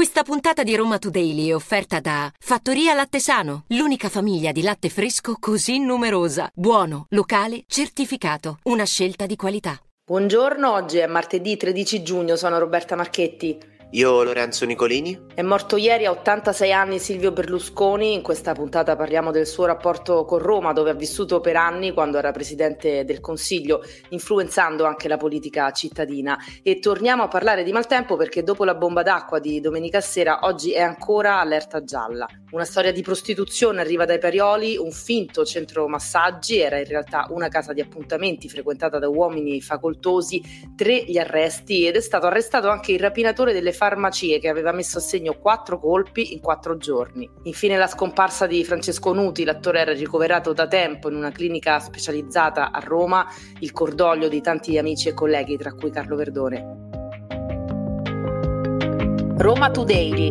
Questa puntata di Roma Today è offerta da Fattoria Lattesano, l'unica famiglia di latte fresco così numerosa. Buono, locale, certificato, una scelta di qualità. Buongiorno, oggi è martedì 13 giugno, sono Roberta Marchetti. Io Lorenzo Nicolini. È morto ieri a 86 anni Silvio Berlusconi. In questa puntata parliamo del suo rapporto con Roma, dove ha vissuto per anni quando era presidente del Consiglio, influenzando anche la politica cittadina. E torniamo a parlare di maltempo perché dopo la bomba d'acqua di domenica sera oggi è ancora allerta gialla. Una storia di prostituzione arriva dai Parioli, un finto centro massaggi, era in realtà una casa di appuntamenti frequentata da uomini facoltosi, 3 gli arresti ed è stato arrestato anche il rapinatore delle farmacie che aveva messo a segno 4 colpi in 4 giorni. Infine la scomparsa di Francesco Nuti, l'attore era ricoverato da tempo in una clinica specializzata a Roma, il cordoglio di tanti amici e colleghi, tra cui Carlo Verdone. Roma Today,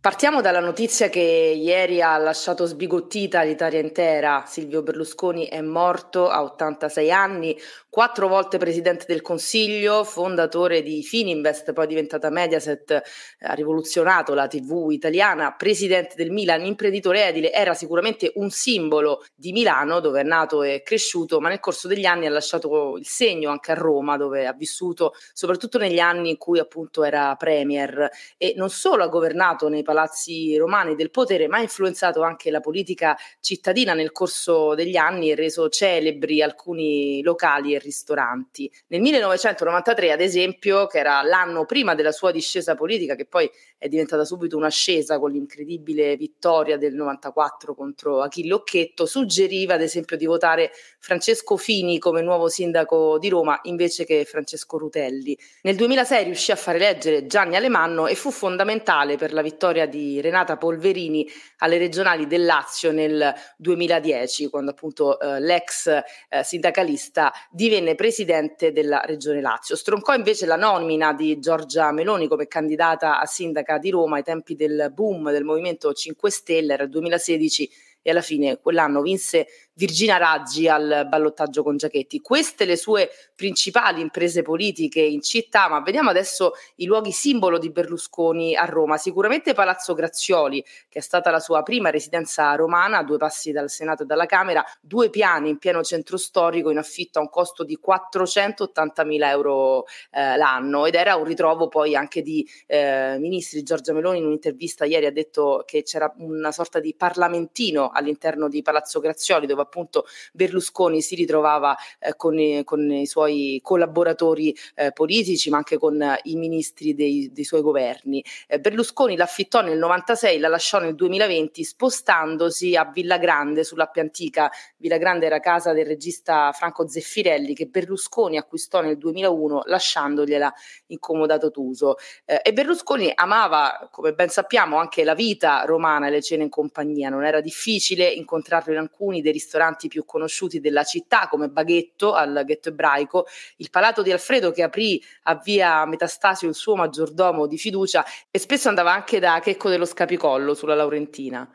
Partiamo dalla notizia che ieri ha lasciato sbigottita l'Italia intera. Silvio Berlusconi è morto a 86 anni, 4 volte presidente del Consiglio, fondatore di Fininvest, poi diventata Mediaset, ha rivoluzionato la TV italiana, presidente del Milan, imprenditore edile, era sicuramente un simbolo di Milano dove è nato e cresciuto, ma nel corso degli anni ha lasciato il segno anche a Roma dove ha vissuto, soprattutto negli anni in cui appunto era premier e non solo ha governato nei palazzi romani del potere, ma ha influenzato anche la politica cittadina nel corso degli anni e reso celebri alcuni locali e ristoranti. Nel 1993, ad esempio, che era l'anno prima della sua discesa politica, che poi è diventata subito un'ascesa con l'incredibile vittoria del 94 contro Achille Occhetto, suggeriva ad esempio di votare Francesco Fini come nuovo sindaco di Roma invece che Francesco Rutelli. Nel 2006 riuscì a far eleggere Gianni Alemanno e fu fondamentale per la vittoria di Renata Polverini alle regionali del Lazio nel 2010, quando appunto l'ex sindacalista divenne presidente della regione Lazio. Stroncò invece la nomina di Giorgia Meloni come candidata a sindaca di Roma ai tempi del boom del Movimento 5 Stelle, era il 2016, e alla fine quell'anno vinse Virginia Raggi al ballottaggio con Giachetti. Queste le sue principali imprese politiche in città, ma vediamo adesso i luoghi simbolo di Berlusconi a Roma. Sicuramente Palazzo Grazioli, che è stata la sua prima residenza romana, a 2 passi dal Senato e dalla Camera, 2 piani in pieno centro storico, in affitto a un costo di 480.000 euro l'anno, ed era un ritrovo poi anche di ministri. Giorgia Meloni in un'intervista ieri ha detto che c'era una sorta di parlamentino all'interno di Palazzo Grazioli, dove appunto Berlusconi si ritrovava con i suoi collaboratori politici, ma anche con i ministri dei suoi governi. Berlusconi l'affittò nel 96, la lasciò nel 2020 spostandosi a Villa Grande sulla Appia Antica. Villa Grande era casa del regista Franco Zeffirelli che Berlusconi acquistò nel 2001 lasciandogliela in comodato d'uso. E Berlusconi amava, come ben sappiamo, anche la vita romana e le cene in compagnia. Non era difficile incontrarlo in alcuni dei ristoranti più conosciuti della città, come Baghetto al Ghetto Ebraico, il Palato di Alfredo che aprì a via Metastasio il suo maggiordomo di fiducia, e spesso andava anche da Checco dello Scapicollo sulla Laurentina.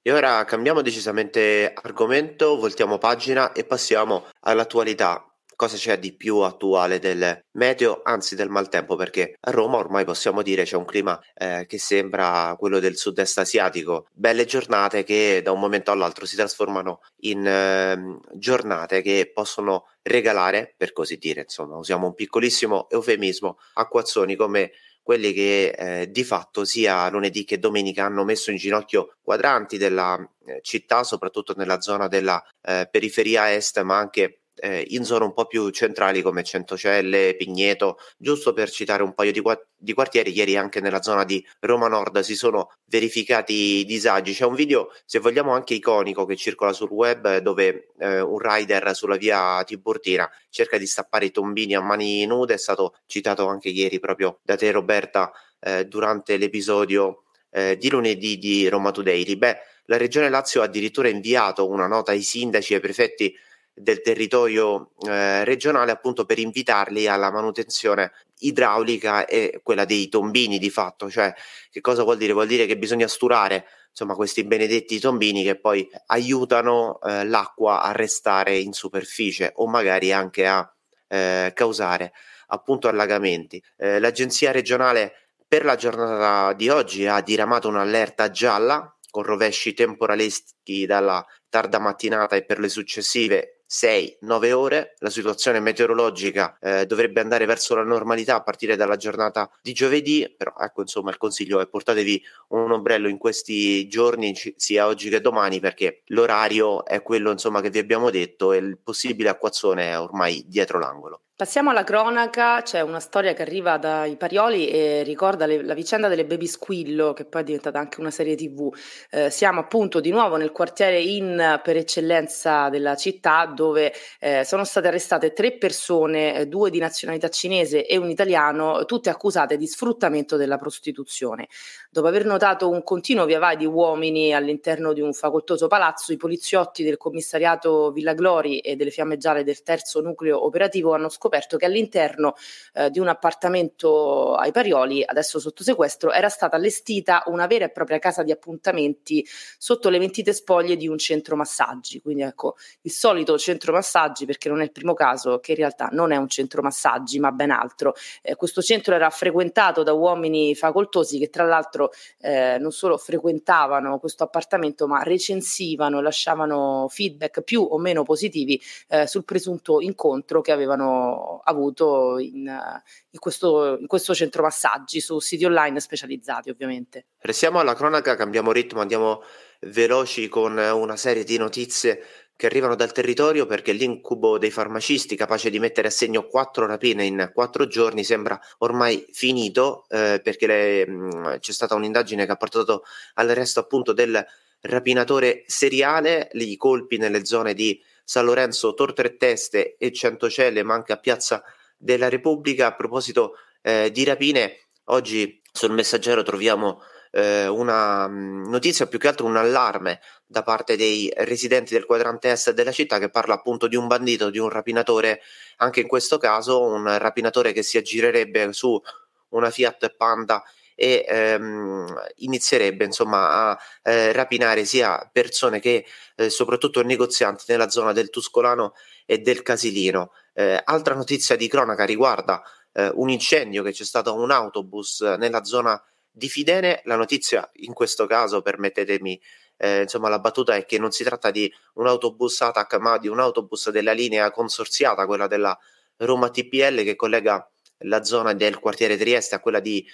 E ora cambiamo decisamente argomento, voltiamo pagina e passiamo all'attualità. Cosa c'è di più attuale del meteo, anzi del maltempo, perché a Roma ormai possiamo dire c'è un clima che sembra quello del sud-est asiatico, belle giornate che da un momento all'altro si trasformano in giornate che possono regalare, per così dire, insomma usiamo un piccolissimo eufemismo, acquazzoni come quelli che di fatto sia lunedì che domenica hanno messo in ginocchio quadranti della città, soprattutto nella zona della periferia est, ma anche in zone un po' più centrali come Centocelle, Pigneto, giusto per citare un paio di quartieri. Ieri anche nella zona di Roma Nord si sono verificati disagi. C'è un video, se vogliamo, anche iconico che circola sul web dove un rider sulla via Tiburtina cerca di stappare i tombini a mani nude, è stato citato anche ieri proprio da te Roberta durante l'episodio di lunedì di Roma Today. Beh, la regione Lazio ha addirittura inviato una nota ai sindaci e ai prefetti del territorio regionale appunto per invitarli alla manutenzione idraulica e quella dei tombini di fatto. Cioè, che cosa vuol dire? Vuol dire che bisogna sturare insomma questi benedetti tombini che poi aiutano l'acqua a restare in superficie o magari anche a causare appunto allagamenti. L'agenzia regionale per la giornata di oggi ha diramato un'allerta gialla con rovesci temporaleschi dalla tarda mattinata e per le successive 6-9 ore. La situazione meteorologica dovrebbe andare verso la normalità a partire dalla giornata di giovedì, però ecco, insomma, il consiglio è portatevi un ombrello in questi giorni, sia oggi che domani, perché l'orario è quello, insomma, che vi abbiamo detto e il possibile acquazzone è ormai dietro l'angolo. Passiamo alla cronaca, c'è una storia che arriva dai Parioli e ricorda la vicenda delle Baby Squillo, che poi è diventata anche una serie TV. Siamo appunto di nuovo nel quartiere in per eccellenza della città, dove sono state arrestate 3 persone, 2 di nazionalità cinese e un italiano, tutte accusate di sfruttamento della prostituzione. Dopo aver notato un continuo via vai di uomini all'interno di un facoltoso palazzo, i poliziotti del commissariato Villa Glori e delle Fiamme Gialle del terzo nucleo operativo hanno scoperto che all'interno di un appartamento ai Parioli, adesso sotto sequestro, era stata allestita una vera e propria casa di appuntamenti sotto le mentite spoglie di un centro massaggi. Quindi ecco, il solito centro massaggi, perché non è il primo caso che in realtà non è un centro massaggi ma ben altro. Questo centro era frequentato da uomini facoltosi che tra l'altro non solo frequentavano questo appartamento ma recensivano, lasciavano feedback più o meno positivi sul presunto incontro che avevano avuto in questo centro massaggi, su siti online specializzati ovviamente. Restiamo alla cronaca, cambiamo ritmo, andiamo veloci con una serie di notizie che arrivano dal territorio, perché l'incubo dei farmacisti, capace di mettere a segno 4 rapine in 4 giorni, sembra ormai finito, perché c'è stata un'indagine che ha portato all'arresto appunto del rapinatore seriale. I colpi nelle zone di San Lorenzo, Tor Tre Teste e Centocelle, ma anche a Piazza della Repubblica. A proposito di rapine, oggi sul Messaggero troviamo una notizia, più che altro un allarme da parte dei residenti del quadrante est della città, che parla appunto di un bandito, di un rapinatore, anche in questo caso un rapinatore che si aggirerebbe su una Fiat Panda e inizierebbe insomma a rapinare sia persone che soprattutto negozianti nella zona del Tuscolano e del Casilino. Altra notizia di cronaca riguarda un incendio che c'è stato a un autobus nella zona di Fidene. La notizia in questo caso, permettetemi insomma la battuta, è che non si tratta di un autobus ATAC ma di un autobus della linea consorziata, quella della Roma TPL, che collega la zona del quartiere Trieste a quella di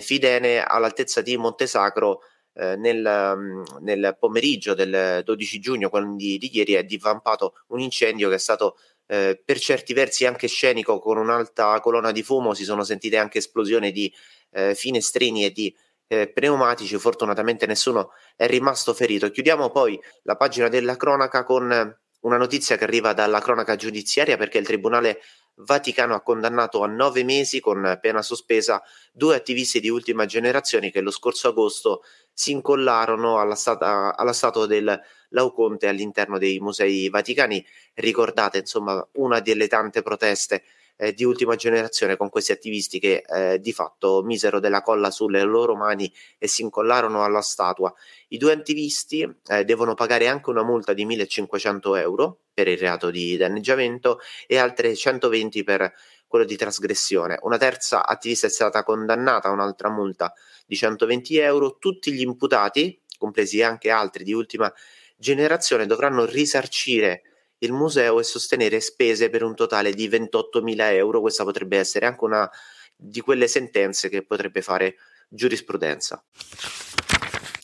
Fidene, all'altezza di Montesacro. Nel pomeriggio del 12 giugno, quindi di ieri, è divampato un incendio che è stato per certi versi anche scenico, con un'alta colonna di fumo. Si sono sentite anche esplosioni di finestrini e di pneumatici. Fortunatamente nessuno è rimasto ferito. Chiudiamo poi la pagina della cronaca con una notizia che arriva dalla cronaca giudiziaria, perché il Tribunale Vaticano ha condannato a 9 mesi con pena sospesa 2 attivisti di Ultima Generazione che lo scorso agosto si incollarono alla statua del Laoconte all'interno dei musei vaticani. Ricordate insomma una delle tante proteste di Ultima Generazione, con questi attivisti che di fatto misero della colla sulle loro mani e si incollarono alla statua. I 2 attivisti devono pagare anche una multa di 1.500 euro per il reato di danneggiamento e altre 120 per quello di trasgressione. Una terza attivista è stata condannata a un'altra multa di 120 euro. Tutti gli imputati, compresi anche altri di Ultima Generazione, dovranno risarcire il museo e sostenere spese per un totale di 28.000 euro. Questa potrebbe essere anche una di quelle sentenze che potrebbe fare giurisprudenza.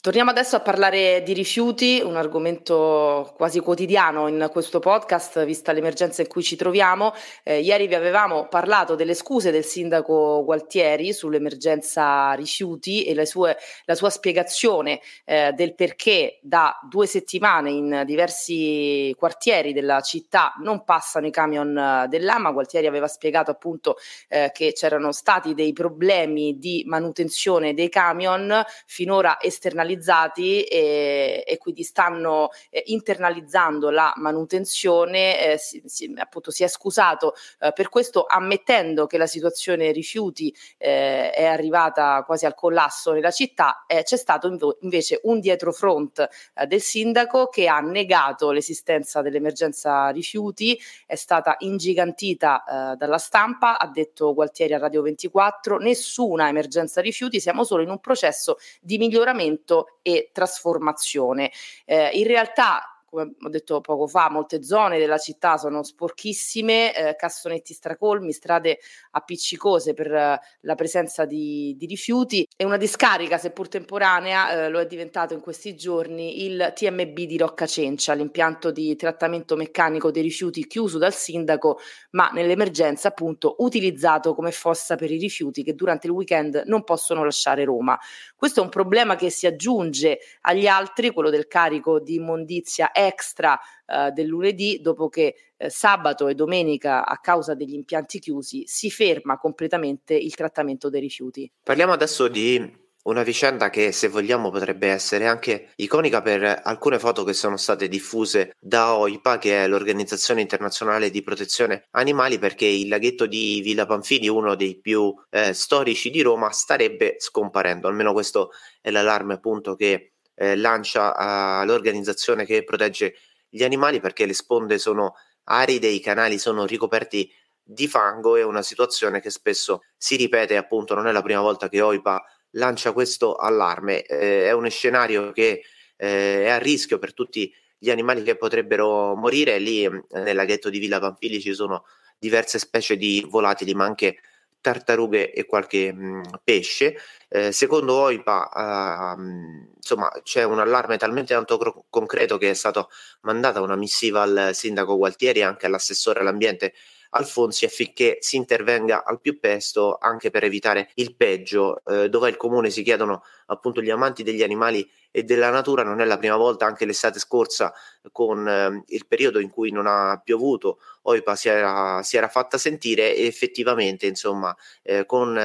Torniamo adesso a parlare di rifiuti, un argomento quasi quotidiano in questo podcast, vista l'emergenza in cui ci troviamo. Ieri vi avevamo parlato delle scuse del sindaco Gualtieri sull'emergenza rifiuti e la sua spiegazione del perché da 2 settimane in diversi quartieri della città non passano i camion dell'AMA. Gualtieri aveva spiegato appunto che c'erano stati dei problemi di manutenzione dei camion finora esternalizzati esternalizzati e quindi stanno internalizzando la manutenzione, appunto si è scusato per questo, ammettendo che la situazione rifiuti è arrivata quasi al collasso nella città. C'è stato invece un dietrofront del sindaco che ha negato l'esistenza dell'emergenza rifiuti, è stata ingigantita dalla stampa, ha detto Gualtieri a Radio 24, nessuna emergenza rifiuti, siamo solo in un processo di miglioramento e trasformazione. In realtà, come ho detto poco fa, molte zone della città sono sporchissime, cassonetti stracolmi, strade appiccicose per la presenza di rifiuti, e una discarica, seppur temporanea, lo è diventato in questi giorni il TMB di Roccacencia, l'impianto di trattamento meccanico dei rifiuti chiuso dal sindaco, ma nell'emergenza appunto utilizzato come fossa per i rifiuti che durante il weekend non possono lasciare Roma. Questo è un problema che si aggiunge agli altri, quello del carico di immondizia extra del lunedì, dopo che sabato e domenica, a causa degli impianti chiusi, si ferma completamente il trattamento dei rifiuti. Parliamo adesso di una vicenda che, se vogliamo, potrebbe essere anche iconica per alcune foto che sono state diffuse da OIPA, che è l'Organizzazione Internazionale di Protezione Animali, perché il laghetto di Villa Pamphili, uno dei più storici di Roma, starebbe scomparendo. Almeno questo è l'allarme, appunto, che lancia all'organizzazione che protegge gli animali, perché le sponde sono aride, i canali sono ricoperti di fango. È una situazione che spesso si ripete, appunto, non è la prima volta che OIPA lancia questo allarme. È uno scenario che è a rischio per tutti gli animali che potrebbero morire. Lì nel laghetto di Villa Pamphili ci sono diverse specie di volatili, ma anche tartarughe e qualche pesce. Secondo OIPA insomma c'è un allarme talmente tanto concreto che è stata mandata una missiva al sindaco Gualtieri e anche all'assessore all'ambiente Alfonsi, affinché si intervenga al più presto anche per evitare il peggio. Dov'è il comune, si chiedono appunto gli amanti degli animali e della natura. Non è la prima volta, anche l'estate scorsa, con il periodo in cui non ha piovuto, OIPA si era fatta sentire, e effettivamente, insomma, con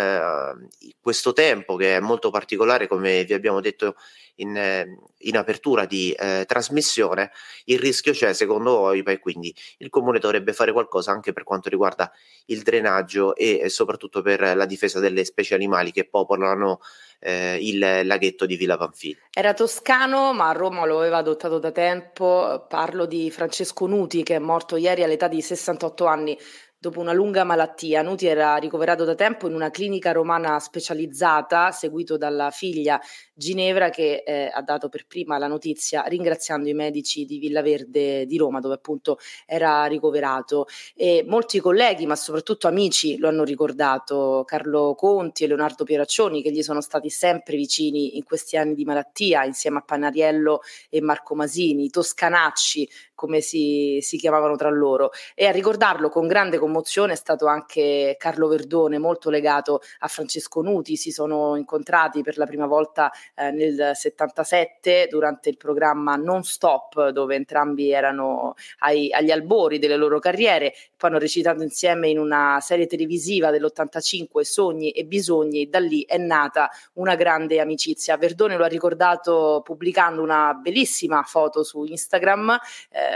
questo tempo che è molto particolare, come vi abbiamo detto in apertura di trasmissione, il rischio c'è secondo OIPA, e quindi il comune dovrebbe fare qualcosa anche per quanto riguarda il drenaggio e soprattutto per la difesa delle specie animali che popolano il laghetto di Villa Pamphili. Era toscano, ma a Roma lo aveva adottato da tempo. Parlo di Francesco Nuti, che è morto ieri all'età di 68 anni dopo una lunga malattia. Nuti era ricoverato da tempo in una clinica romana specializzata, seguito dalla figlia Ginevra, che ha dato per prima la notizia ringraziando i medici di Villa Verde di Roma, dove appunto era ricoverato. E molti colleghi, ma soprattutto amici, lo hanno ricordato: Carlo Conti e Leonardo Pieraccioni, che gli sono stati sempre vicini in questi anni di malattia, insieme a Panariello e Marco Masini, Toscanacci, come si chiamavano tra loro. E a ricordarlo con grande commozione è stato anche Carlo Verdone, molto legato a Francesco Nuti. Si sono incontrati per la prima volta nel 77 durante il programma Non Stop, dove entrambi erano agli albori delle loro carriere. Poi hanno recitato insieme in una serie televisiva dell'85, Sogni e Bisogni, e da lì è nata una grande amicizia. Verdone lo ha ricordato pubblicando una bellissima foto su Instagram,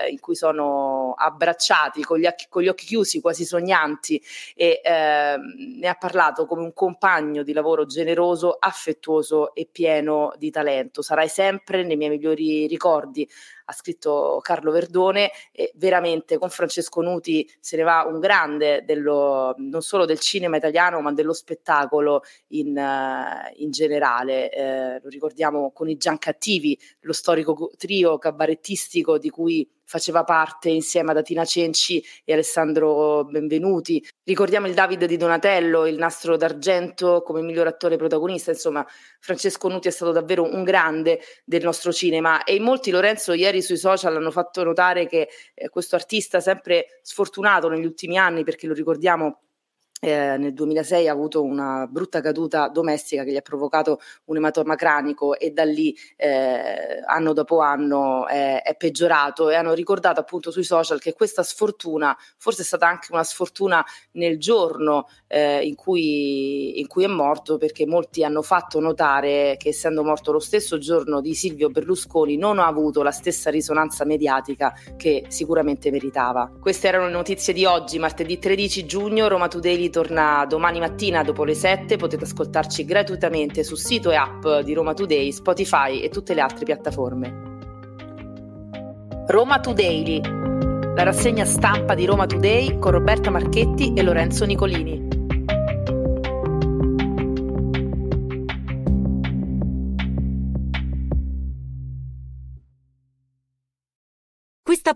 in cui sono abbracciati con gli occhi chiusi, quasi sognanti, e ne ha parlato come un compagno di lavoro generoso, affettuoso e pieno di talento. Sarai sempre nei miei migliori ricordi, ha scritto Carlo Verdone. E veramente con Francesco Nuti se ne va un grande, non solo del cinema italiano, ma dello spettacolo in generale. Lo ricordiamo con i Giancattivi, lo storico trio cabarettistico di cui faceva parte insieme ad Atina Cenci e Alessandro Benvenuti. Ricordiamo il David di Donatello, il Nastro d'Argento come miglior attore protagonista. Insomma, Francesco Nuti è stato davvero un grande del nostro cinema, e in molti, Lorenzo, ieri sui social hanno fatto notare che questo artista, sempre sfortunato negli ultimi anni, perché lo ricordiamo Nel 2006 ha avuto una brutta caduta domestica che gli ha provocato un ematoma cranico e da lì anno dopo anno è peggiorato, e hanno ricordato appunto sui social che questa sfortuna forse è stata anche una sfortuna nel giorno in cui è morto, perché molti hanno fatto notare che, essendo morto lo stesso giorno di Silvio Berlusconi, non ha avuto la stessa risonanza mediatica che sicuramente meritava. Queste erano le notizie di oggi, martedì 13 giugno. Roma Today torna domani mattina dopo le 7, potete ascoltarci gratuitamente sul sito e app di Roma Today, Spotify e tutte le altre piattaforme. Roma Today, la rassegna stampa di Roma Today con Roberta Marchetti e Lorenzo Nicolini. Questa